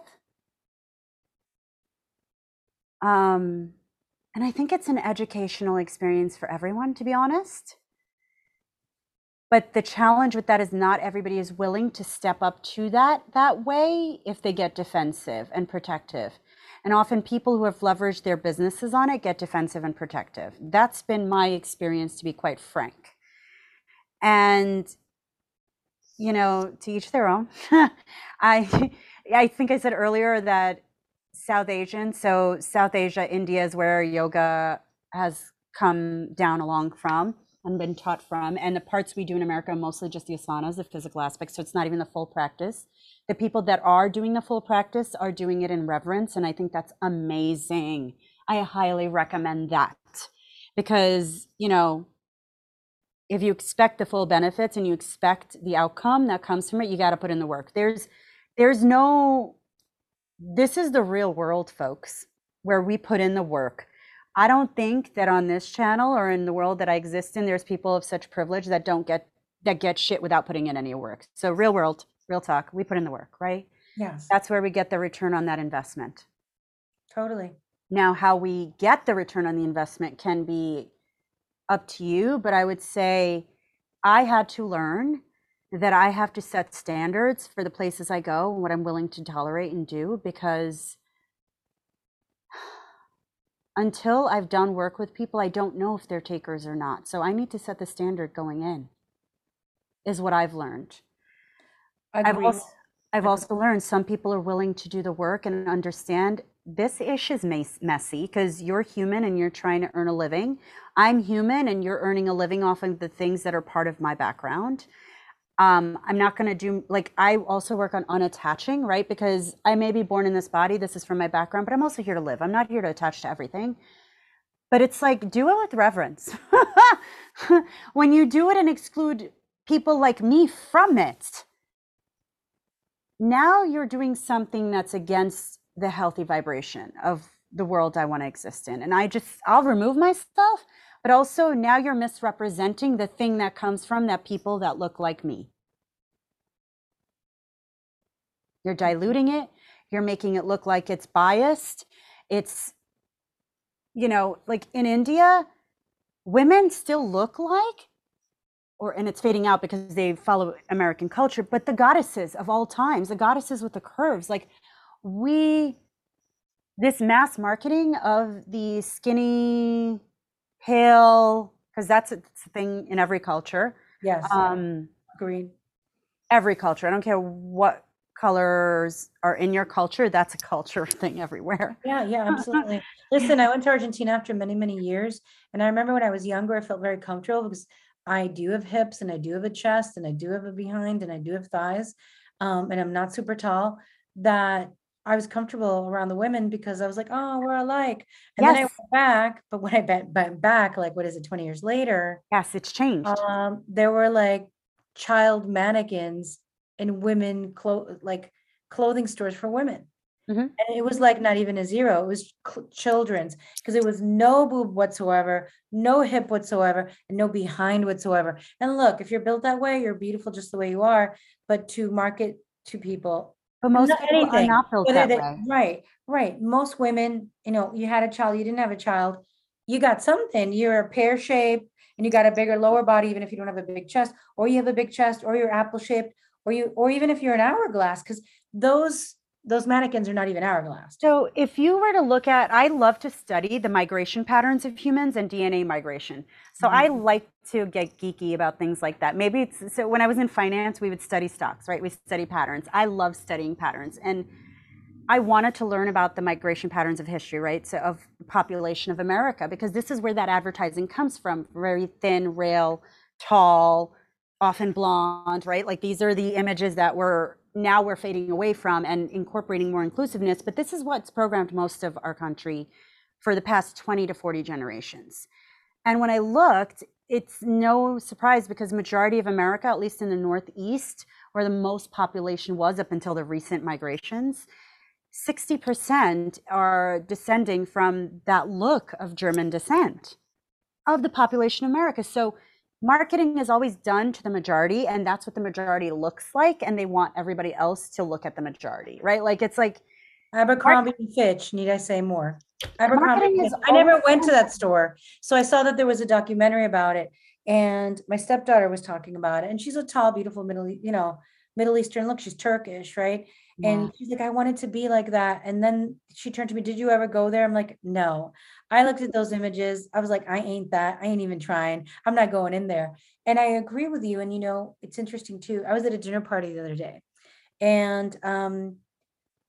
And I think it's an educational experience for everyone, to be honest. But the challenge with that is not everybody is willing to step up to that way if they get defensive and protective. And often people who have leveraged their businesses on it get defensive and protective. That's been my experience, to be quite frank. And, you know, to each their own. I think I said earlier that South Asia, India is where yoga has come down along from. And been taught from, and the parts we do in America are mostly just the asanas, the physical aspects, so it's not even the full practice. The people that are doing the full practice are doing it in reverence, and I think that's amazing. I highly recommend that, because, you know, if you expect the full benefits and you expect the outcome that comes from it, you got to put in the work. There's no, this is the real world, folks, where we put in the work. I don't think that on this channel or in the world that I exist in, there's people of such privilege that get shit without putting in any work. So real world, real talk, we put in the work, right? Yes. That's where we get the return on that investment. Totally. Now, how we get the return on the investment can be up to you, but I would say I had to learn that I have to set standards for the places I go and what I'm willing to tolerate and do, because until I've done work with people, I don't know if they're takers or not. So I need to set the standard going in, is what I've learned. I've also learned some people are willing to do the work and understand this ish is messy, because you're human and you're trying to earn a living. I'm human and you're earning a living off of the things that are part of my background. I'm not going to do, like, I also work on unattaching, right? Because I may be born in this body. This is from my background, but I'm also here to live. I'm not here to attach to everything. But it's like, do it with reverence. When you do it and exclude people like me from it, now you're doing something that's against the healthy vibration of the world I want to exist in. And I'll remove myself, but also now you're misrepresenting the thing that comes from that people that look like me. You're diluting it. You're making it look like it's biased. It's, you know, like in India, women still look like, and it's fading out because they follow American culture, but the goddesses of all times, the goddesses with the curves, like this mass marketing of the skinny, pale, because that's a thing in every culture. Yes. Green. Every culture. I don't care what colors are in your culture. That's a culture thing everywhere. Yeah, yeah, absolutely. Listen, I went to Argentina after many, many years. And I remember when I was younger, I felt very comfortable because I do have hips and I do have a chest and I do have a behind and I do have thighs. And I'm not super tall, that I was comfortable around the women because I was like, oh, we're alike. And yes. Then I went back, but when I went back, like, what is it, 20 years later? Yes, it's changed. There were like child mannequins in women, clothing stores for women. Mm-hmm. And it was like not even a zero. It was children's, because it was no boob whatsoever, no hip whatsoever, and no behind whatsoever. And look, if you're built that way, you're beautiful just the way you are. But to market to people, but most people are not built that way. Right, right. Most women, you know, you had a child, you didn't have a child, you got something. You're a pear shape, and you got a bigger lower body, even if you don't have a big chest, or you have a big chest, or you're apple shaped, or even if you're an hourglass, because those mannequins are not even hourglass. So if you were to look at, I love to study the migration patterns of humans and DNA migration. So I like to get geeky about things like that. Maybe it's, so when I was in finance, we would study stocks, right? We study patterns. I love studying patterns. And I wanted to learn about the migration patterns of history, right? So of the population of America, because this is where that advertising comes from. Very thin, rail, tall, often blonde, right? Like these are the images that were, now we're fading away from and incorporating more inclusiveness, but this is what's programmed most of our country for the past 20 to 40 generations. And when I looked, it's no surprise because majority of America, at least in the Northeast, where the most population was up until the recent migrations, 60% are descending from that look of German descent of the population of America. So marketing is always done to the majority, and that's what the majority looks like, and they want everybody else to look at the majority, right? Like it's like Abercrombie and Fitch. Need I say more? Abercrombie. I never went to that store, so I saw that there was a documentary about it, and my stepdaughter was talking about it, and she's a tall, beautiful Middle Eastern look. She's Turkish, right? Yeah. And she's like, I wanted to be like that. And then she turned to me, did you ever go there? I'm like, no. I looked at those images. I was like, I ain't that. I ain't even trying. I'm not going in there. And I agree with you. And, you know, it's interesting too. I was at a dinner party the other day, and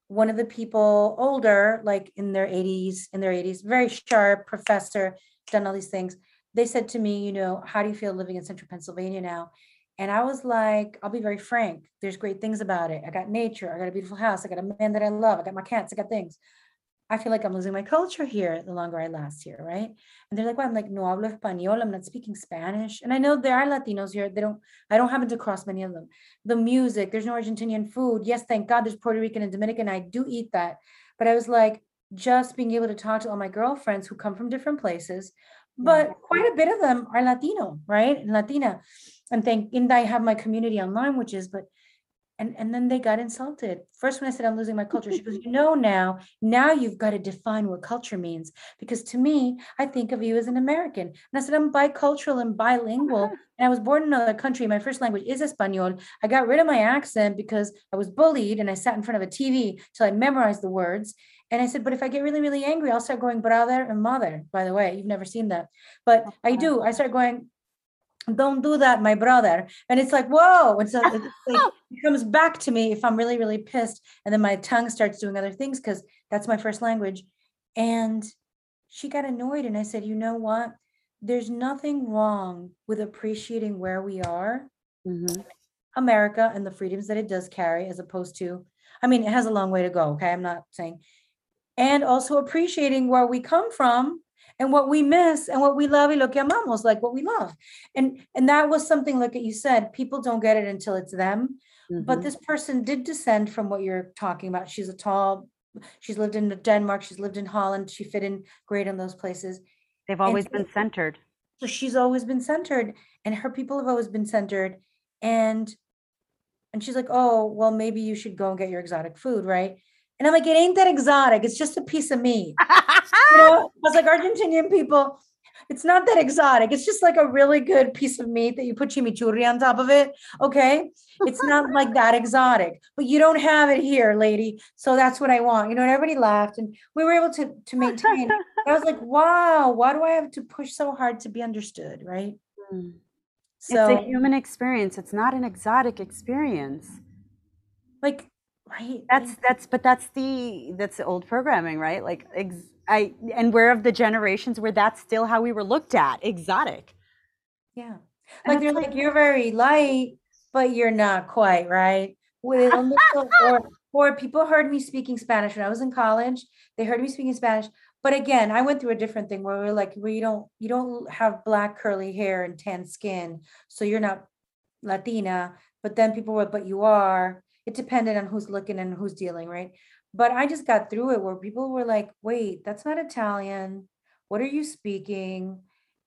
one of the people older, like in their 80s, very sharp professor, done all these things. They said to me, you know, how do you feel living in central Pennsylvania now? And I was like, I'll be very frank. There's great things about it. I got nature. I got a beautiful house. I got a man that I love. I got my cats. I got things. I feel like I'm losing my culture here the longer I last here, right? And they're like, well, I'm like, no hablo español. I'm not speaking Spanish. And I know there are Latinos here. I don't happen to cross many of them. The music, there's no Argentinian food. Yes, thank God there's Puerto Rican and Dominican. I do eat that. But I was like, just being able to talk to all my girlfriends who come from different places, but quite a bit of them are Latino, right? And Latina. And I have my community online, which is, and then they got insulted. First, when I said I'm losing my culture, she goes, you know, now you've got to define what culture means. Because to me, I think of you as an American. And I said, I'm bicultural and bilingual. And I was born in another country. My first language is Espanol. I got rid of my accent because I was bullied and I sat in front of a TV till I memorized the words. And I said, but if I get really, really angry, I'll start going brother and mother. By the way, you've never seen that. But I do. I start going, don't do that, my brother. And it's like, whoa. And so it comes back to me if I'm really, really pissed. And then my tongue starts doing other things because that's my first language. And she got annoyed. And I said, you know what? There's nothing wrong with appreciating where we are. Mm-hmm. America and the freedoms that it does carry, as opposed to, I mean, it has a long way to go. Okay. I'm not saying, and also appreciating where we come from and what we miss and what we love, y lo que amamos, like what we love. And that was something, like you said, people don't get it until it's them. Mm-hmm. But this person did descend from what you're talking about. She's a tall, she's lived in Denmark. She's lived in Holland. She fit in great in those places. They've always been centered. So she's always been centered, and her people have always been centered. And she's like, oh, well, maybe you should go and get your exotic food, right? And I'm like, it ain't that exotic. It's just a piece of meat. You know? I was like, Argentinian people, it's not that exotic. It's just like a really good piece of meat that you put chimichurri on top of it. Okay. It's not like that exotic, but you don't have it here, lady. So that's what I want. You know, and everybody laughed, and we were able to maintain. I was like, wow, why do I have to push so hard to be understood? Right. Mm. So it's a human experience. It's not an exotic experience. Like, right. That's the old programming, right? Like, and we're of the generations where that's still how we were looked at, exotic. Yeah. Like, they're like, you're very light, but you're not quite, right? Or people heard me speaking Spanish when I was in college. They heard me speaking Spanish. But again, I went through a different thing where we were like, well, you don't have black curly hair and tan skin, so you're not Latina. But then people were, but you are. It depended on who's looking and who's dealing, right? But I just got through it where people were like, wait, that's not Italian. What are you speaking?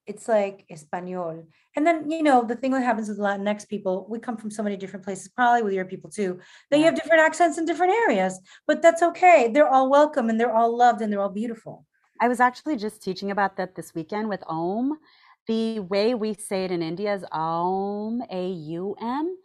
It's like Espanol. And then, you know, the thing that happens with Latinx people, we come from so many different places, probably with your people too, that you have different accents in different areas, but that's okay. They're all welcome, and they're all loved, and they're all beautiful. I was actually just teaching about that this weekend with Om. The way we say it in India is Om, A-U-M.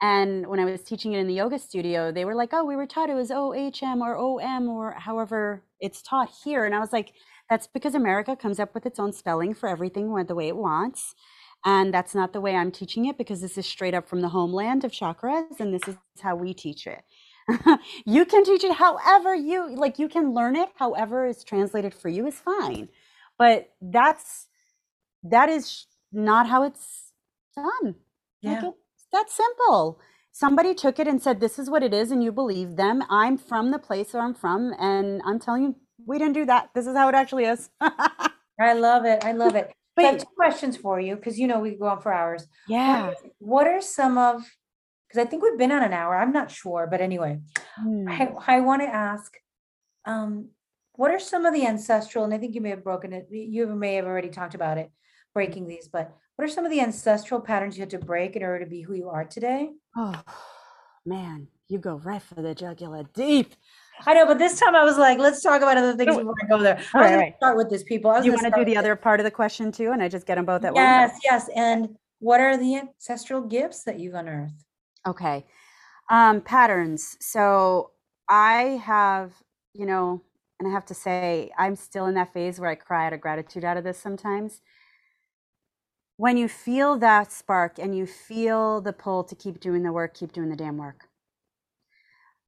And when I was teaching it in the yoga studio, they were like, oh, we were taught it was O-H-M or O-M or however it's taught here. And I was like, that's because America comes up with its own spelling for everything the way it wants. And that's not the way I'm teaching it, because this is straight up from the homeland of chakras, and this is how we teach it. You can teach it however you, like, you can learn it however is translated for you is fine. But that is not how it's done. Yeah. Like, that's simple. Somebody took it and said, this is what it is, and you believe them. I'm from the place where I'm from, and I'm telling you, we didn't do that. This is how it actually is. I love it. I love it. But I have two questions for you, because, you know, we go on for hours. Yeah. What are some of, because I think we've been on an hour. I'm not sure. But anyway, I want to ask, what are some of the ancestral, and I think you may have broken it. You may have already talked about it, breaking these, but what are some of the ancestral patterns you had to break in order to be who you are today? Oh, man, you go right for the jugular deep. I know, but this time I was like, let's talk about other things before I go there. All right, right. Start with this, people. You want to do the other part of the question too, and I just get them both at once? Yes. And what are the ancestral gifts that you've unearthed? Okay. Patterns. So I have, you know, and I have to say, I'm still in that phase where I cry out of gratitude out of this sometimes. When you feel that spark and you feel the pull to keep doing the work, keep doing the damn work.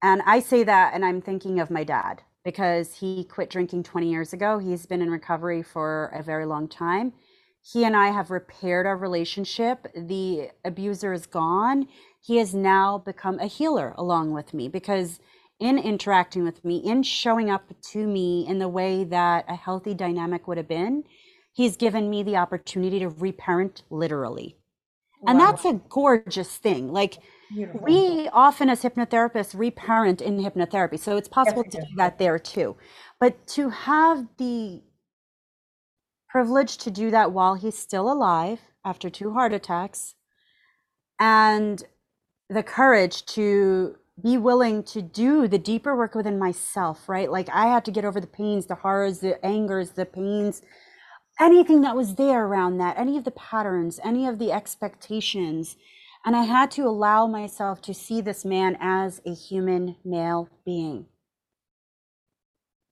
And I say that, and I'm thinking of my dad, because he quit drinking 20 years ago. He's been in recovery for a very long time. He and I have repaired our relationship. The abuser is gone. He has now become a healer along with me, because in interacting with me, in showing up to me in the way that a healthy dynamic would have been, he's given me the opportunity to reparent literally. And wow, that's a gorgeous thing. Like, beautiful. We often as hypnotherapists reparent in hypnotherapy. So it's possible to do that there too. But to have the privilege to do that while he's still alive after 2 heart attacks, and the courage to be willing to do the deeper work within myself, right? Like, I had to get over the pains, the horrors, the angers, the pains, anything that was there around that, any of the patterns, any of the expectations. And I had to allow myself to see this man as a human male being.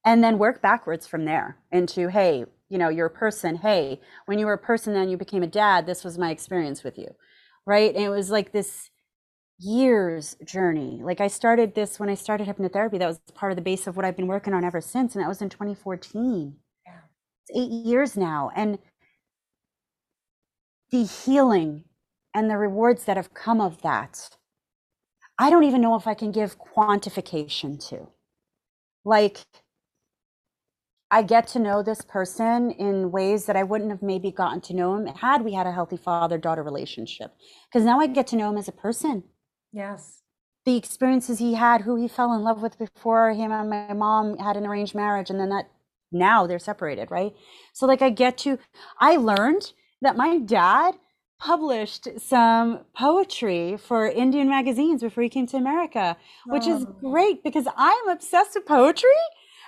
And then work backwards from there into, hey, you know, you're a person. Hey, when you were a person, then you became a dad. This was my experience with you, right? And it was like this years journey. Like, I started this when I started hypnotherapy. That was part of the base of what I've been working on ever since. And that was in 2014. 8 years now, and the healing and the rewards that have come of that I don't even know if I can give quantification to. Like, I get to know this person in ways that I wouldn't have maybe gotten to know him had we had a healthy father-daughter relationship, because now I get to know him as a person. Yes. The experiences he had, who he fell in love with before, him and my mom had an arranged marriage, and then that, now they're separated, right? So like I learned that my dad published some poetry for Indian magazines before he came to America, which is great because I'm obsessed with poetry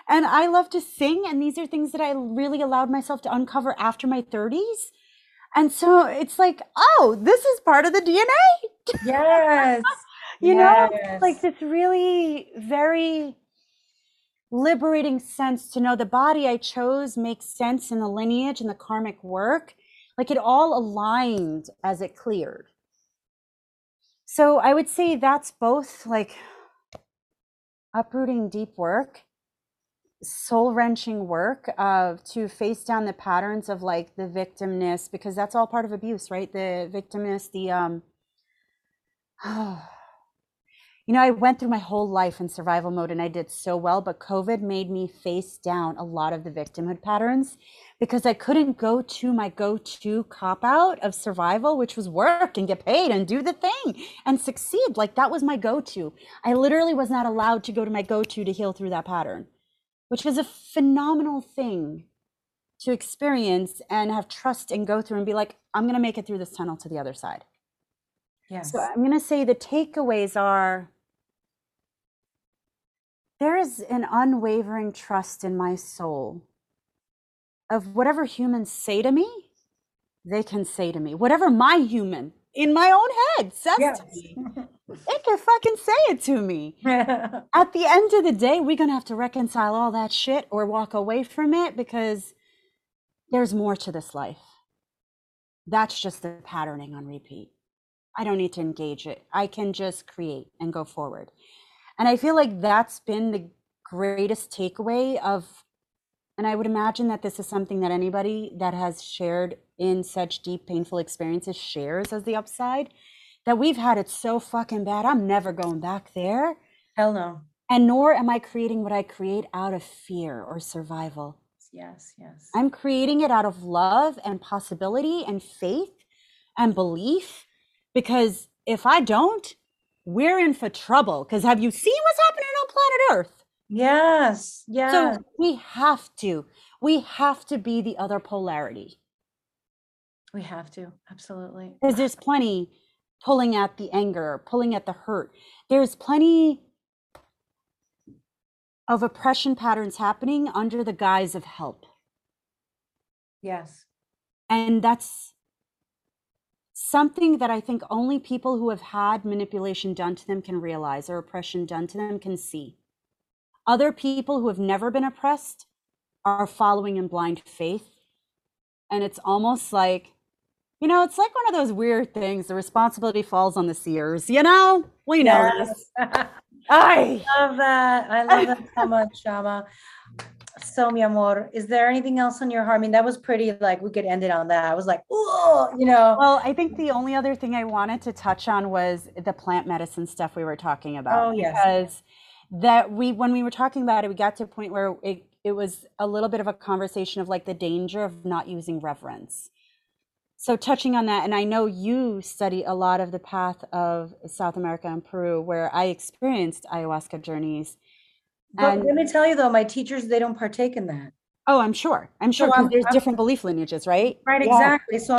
and I love to sing. And these are things that I really allowed myself to uncover after my 30s. And so it's like, oh, this is part of the DNA. Yes. You know, like this really very liberating sense to know the body I chose makes sense in the lineage and the karmic work. Like it all aligned as it cleared. So I would say that's both like uprooting deep work, soul-wrenching work to face down the patterns of like the victimness, because that's all part of abuse, right? The victimness, the, you know, I went through my whole life in survival mode and I did so well, but COVID made me face down a lot of the victimhood patterns because I couldn't go to my go-to cop-out of survival, which was work and get paid and do the thing and succeed. Like that was my go-to. I literally was not allowed to go to my go-to to heal through that pattern, which was a phenomenal thing to experience and have trust and go through and be like, I'm going to make it through this tunnel to the other side. Yes. So I'm going to say the takeaways are, there is an unwavering trust in my soul of whatever humans say to me, they can say to me. Whatever my human in my own head says to me, it can fucking say it to me. At the end of the day, we're going to have to reconcile all that shit or walk away from it because there's more to this life. That's just the patterning on repeat. I don't need to engage it. I can just create and go forward. And I feel like that's been the greatest takeaway of, and I would imagine that this is something that anybody that has shared in such deep, painful experiences shares as the upside, that we've had it so fucking bad. I'm never going back there. Hell no. And nor am I creating what I create out of fear or survival. Yes, yes. I'm creating it out of love and possibility and faith and belief. Because if I don't, we're in for trouble. Because have you seen what's happening on planet Earth? Yes, yes. So we have to be the other polarity. We have to, absolutely. Because there's plenty pulling at the anger, pulling at the hurt. There's plenty of oppression patterns happening under the guise of help. Yes. And that's something that I think only people who have had manipulation done to them can realize, or oppression done to them can see. Other people who have never been oppressed are following in blind faith. And it's almost like, you know, it's like one of those weird things, the responsibility falls on the seers, you know? We know this. I love that. I love that so much, Shama. So, mi amor, is there anything else on your heart? I mean, that was pretty, like, we could end it on that. I was like, oh, you know. Well, I think the only other thing I wanted to touch on was the plant medicine stuff we were talking about. Oh, yes. Because that when we were talking about it, we got to a point where it was a little bit of a conversation of, like, the danger of not using reverence. So touching on that, and I know you study a lot of the path of South America and Peru, where I experienced ayahuasca journeys. But let me tell you, though, my teachers, they don't partake in that. Oh, I'm sure. So there's different belief lineages, right? Right, yeah. Exactly. So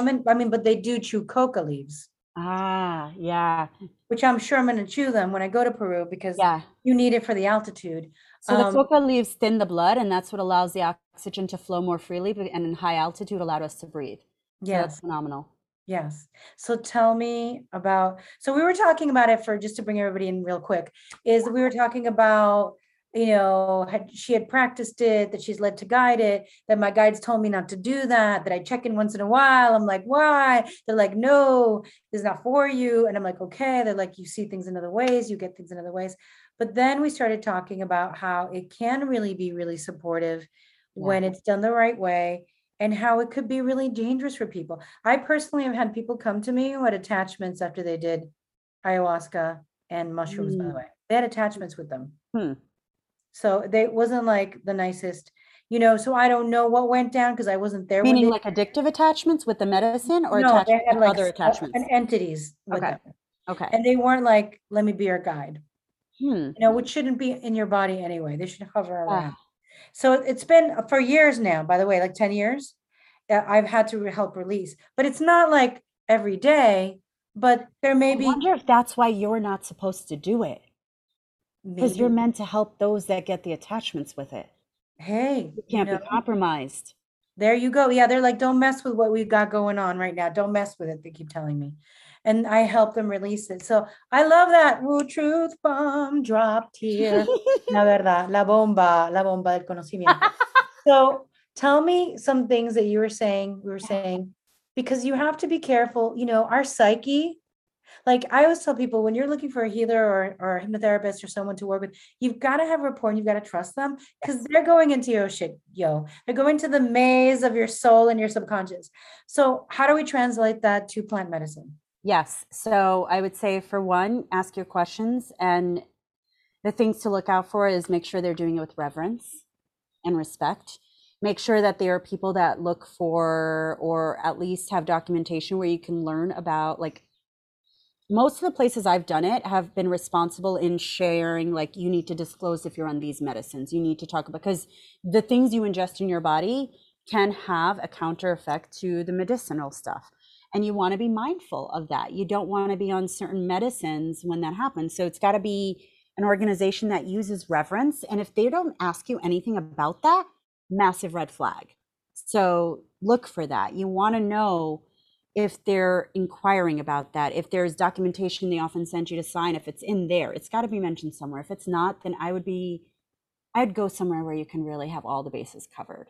but they do chew coca leaves. Ah, yeah. Which I'm sure I'm going to chew them when I go to Peru because you need it for the altitude. So the coca leaves thin the blood, and that's what allows the oxygen to flow more freely, and in high altitude allowed us to breathe. Yeah, so that's phenomenal. Yes. So tell me about, so we were talking about it for, just to bring everybody in real quick, is we were talking about, you know, she had practiced it, that she's led to guide it, that my guides told me not to do that, that I check in once in a while. I'm like, why? They're like, no, this is not for you. And I'm like, okay. They're like, you see things in other ways, you get things in other ways. But then we started talking about how it can really be really supportive when it's done the right way, and how it could be really dangerous for people. I personally have had people come to me who had attachments after they did ayahuasca and mushrooms, by the way. They had attachments with them. So they wasn't like the nicest, you know, so I don't know what went down because I wasn't there. Meaning like addictive attachments with the medicine or no, they had like other attachments and entities with them. Okay. And they weren't like, let me be your guide, you know, which shouldn't be in your body anyway. They should hover around. So it's been for years now, by the way, like 10 years, I've had to help release, but it's not like every day, but there may be. I wonder if that's why you're not supposed to do it. Because you're meant to help those that get the attachments with it. Hey, you can't be compromised. There you go. Yeah, they're like, don't mess with what we've got going on right now. Don't mess with it. They keep telling me, and I help them release it. So I love that. Woo, truth bomb dropped here. La verdad, la bomba del conocimiento. So tell me some things that you were saying. We were saying because you have to be careful. You know, our psyche. Like I always tell people, when you're looking for a healer or a hypnotherapist or someone to work with, you've got to have rapport and you've got to trust them because they're going into your shit, yo. They're going to the maze of your soul and your subconscious. So how do we translate that to plant medicine? Yes. So I would say for one, ask your questions, and the things to look out for is make sure they're doing it with reverence and respect. Make sure that there are people that look for, or at least have documentation where you can learn about, like, most of the places I've done it have been responsible in sharing, like, you need to disclose if you're on these medicines, you need to talk about, because the things you ingest in your body can have a counter effect to the medicinal stuff. And you want to be mindful of that. You don't want to be on certain medicines when that happens. So it's got to be an organization that uses reverence. And if they don't ask you anything about that, massive red flag. So look for that. You want to know if they're inquiring about that, if there's documentation they often send you to sign, if it's in there, it's got to be mentioned somewhere. If it's not, then I'd go somewhere where you can really have all the bases covered.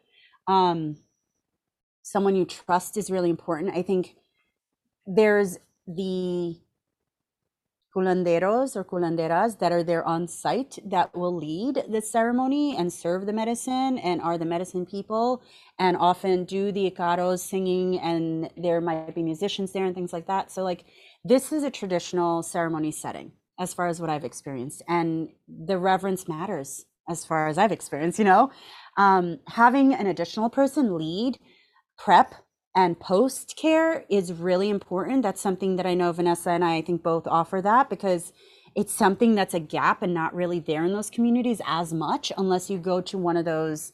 Someone you trust is really important. I think there's the culanderos or culanderas that are there on site that will lead the ceremony and serve the medicine and are the medicine people and often do the icaros singing, and there might be musicians there and things like that. So like this is a traditional ceremony setting as far as what I've experienced, and the reverence matters as far as I've experienced, you know. Having an additional person lead prep and post care is really important. That's something that I know Vanessa and I think both offer that, because it's something that's a gap and not really there in those communities as much, unless you go to one of those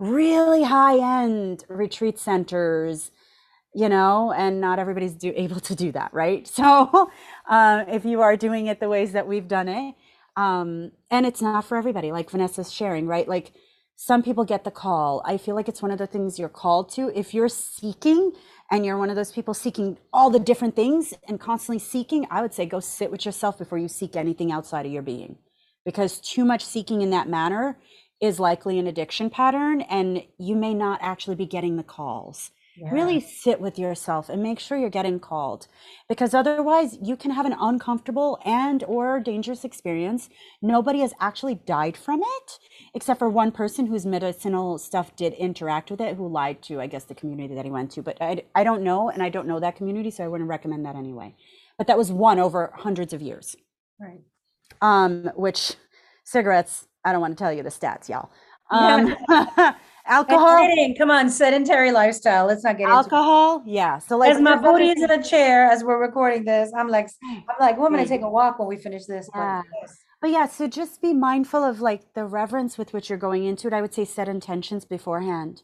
really high end retreat centers, you know, and not everybody's able to do that, right? So if you are doing it the ways that we've done it, and it's not for everybody, like Vanessa's sharing, right? Like, some people get the call. I feel like it's one of the things you're called to. If you're seeking and you're one of those people seeking all the different things and constantly seeking, I would say go sit with yourself before you seek anything outside of your being, because too much seeking in that manner is likely an addiction pattern, and you may not actually be getting the calls. Yeah. Really sit with yourself and make sure you're getting called, because otherwise you can have an uncomfortable and or dangerous experience. Nobody has actually died from it, except for one person whose medicinal stuff did interact with it, who lied to, I guess, the community that he went to. But I don't know, and I don't know that community, so I wouldn't recommend that anyway. But that was one over hundreds of years. Right. Which cigarettes, I don't want to tell you the stats, y'all. Alcohol, come on, sedentary lifestyle. Let's not get alcohol into it. Yeah. So like, as my booty is in a chair as we're recording this, I'm like, well, I'm gonna take a walk when we finish this. Yeah. But yeah, so just be mindful of like the reverence with which you're going into it. I would say set intentions beforehand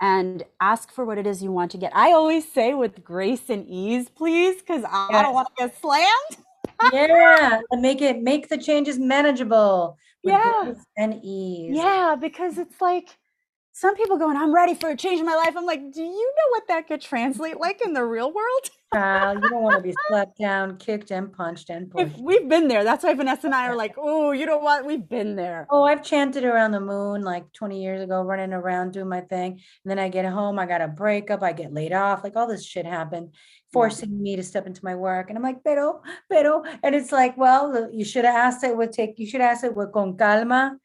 and ask for what it is you want to get. I always say with grace and ease, please, because I don't want to get slammed. Yeah, and make the changes manageable with grace and ease. Yeah, because it's like, some people going, I'm ready for a change in my life. I'm like, do you know what that could translate like in the real world? Child, you don't want to be slapped down, kicked and punched and pushed. If we've been there. That's why Vanessa and I are like, oh, you know what? We've been there. Oh, I've chanted around the moon like 20 years ago, running around doing my thing. And then I get home, I got a breakup, I get laid off. Like all this shit happened, forcing me to step into my work. And I'm like, pero. And it's like, well, you should have asked it with con calma.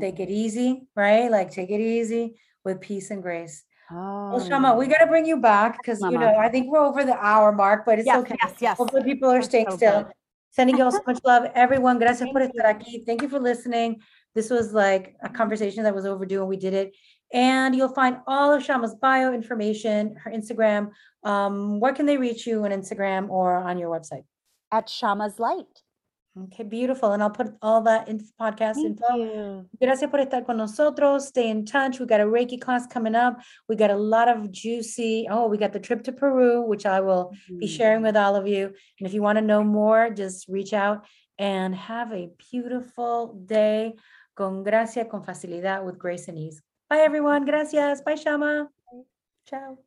Take it easy, right? Like take it easy with peace and grace. Oh, well, Shama, we got to bring you back because, you know, I think we're over the hour mark, but it's okay. Hopefully people are staying still. Sending you all so much love, everyone. Gracias por estar aquí. Thank you for listening. This was like a conversation that was overdue and we did it. And you'll find all of Shama's bio information, her Instagram. Where can they reach you on Instagram or on your website? At Shama's Light. Okay, beautiful. And I'll put all that in podcast info. Gracias por estar con nosotros. Stay in touch. We got a Reiki class coming up. We got a lot of juicy. Oh, we got the trip to Peru, which I will be sharing with all of you. And if you want to know more, just reach out and have a beautiful day. Con gracia, con facilidad, with grace and ease. Bye, everyone. Gracias. Bye, Shama. Bye. Ciao.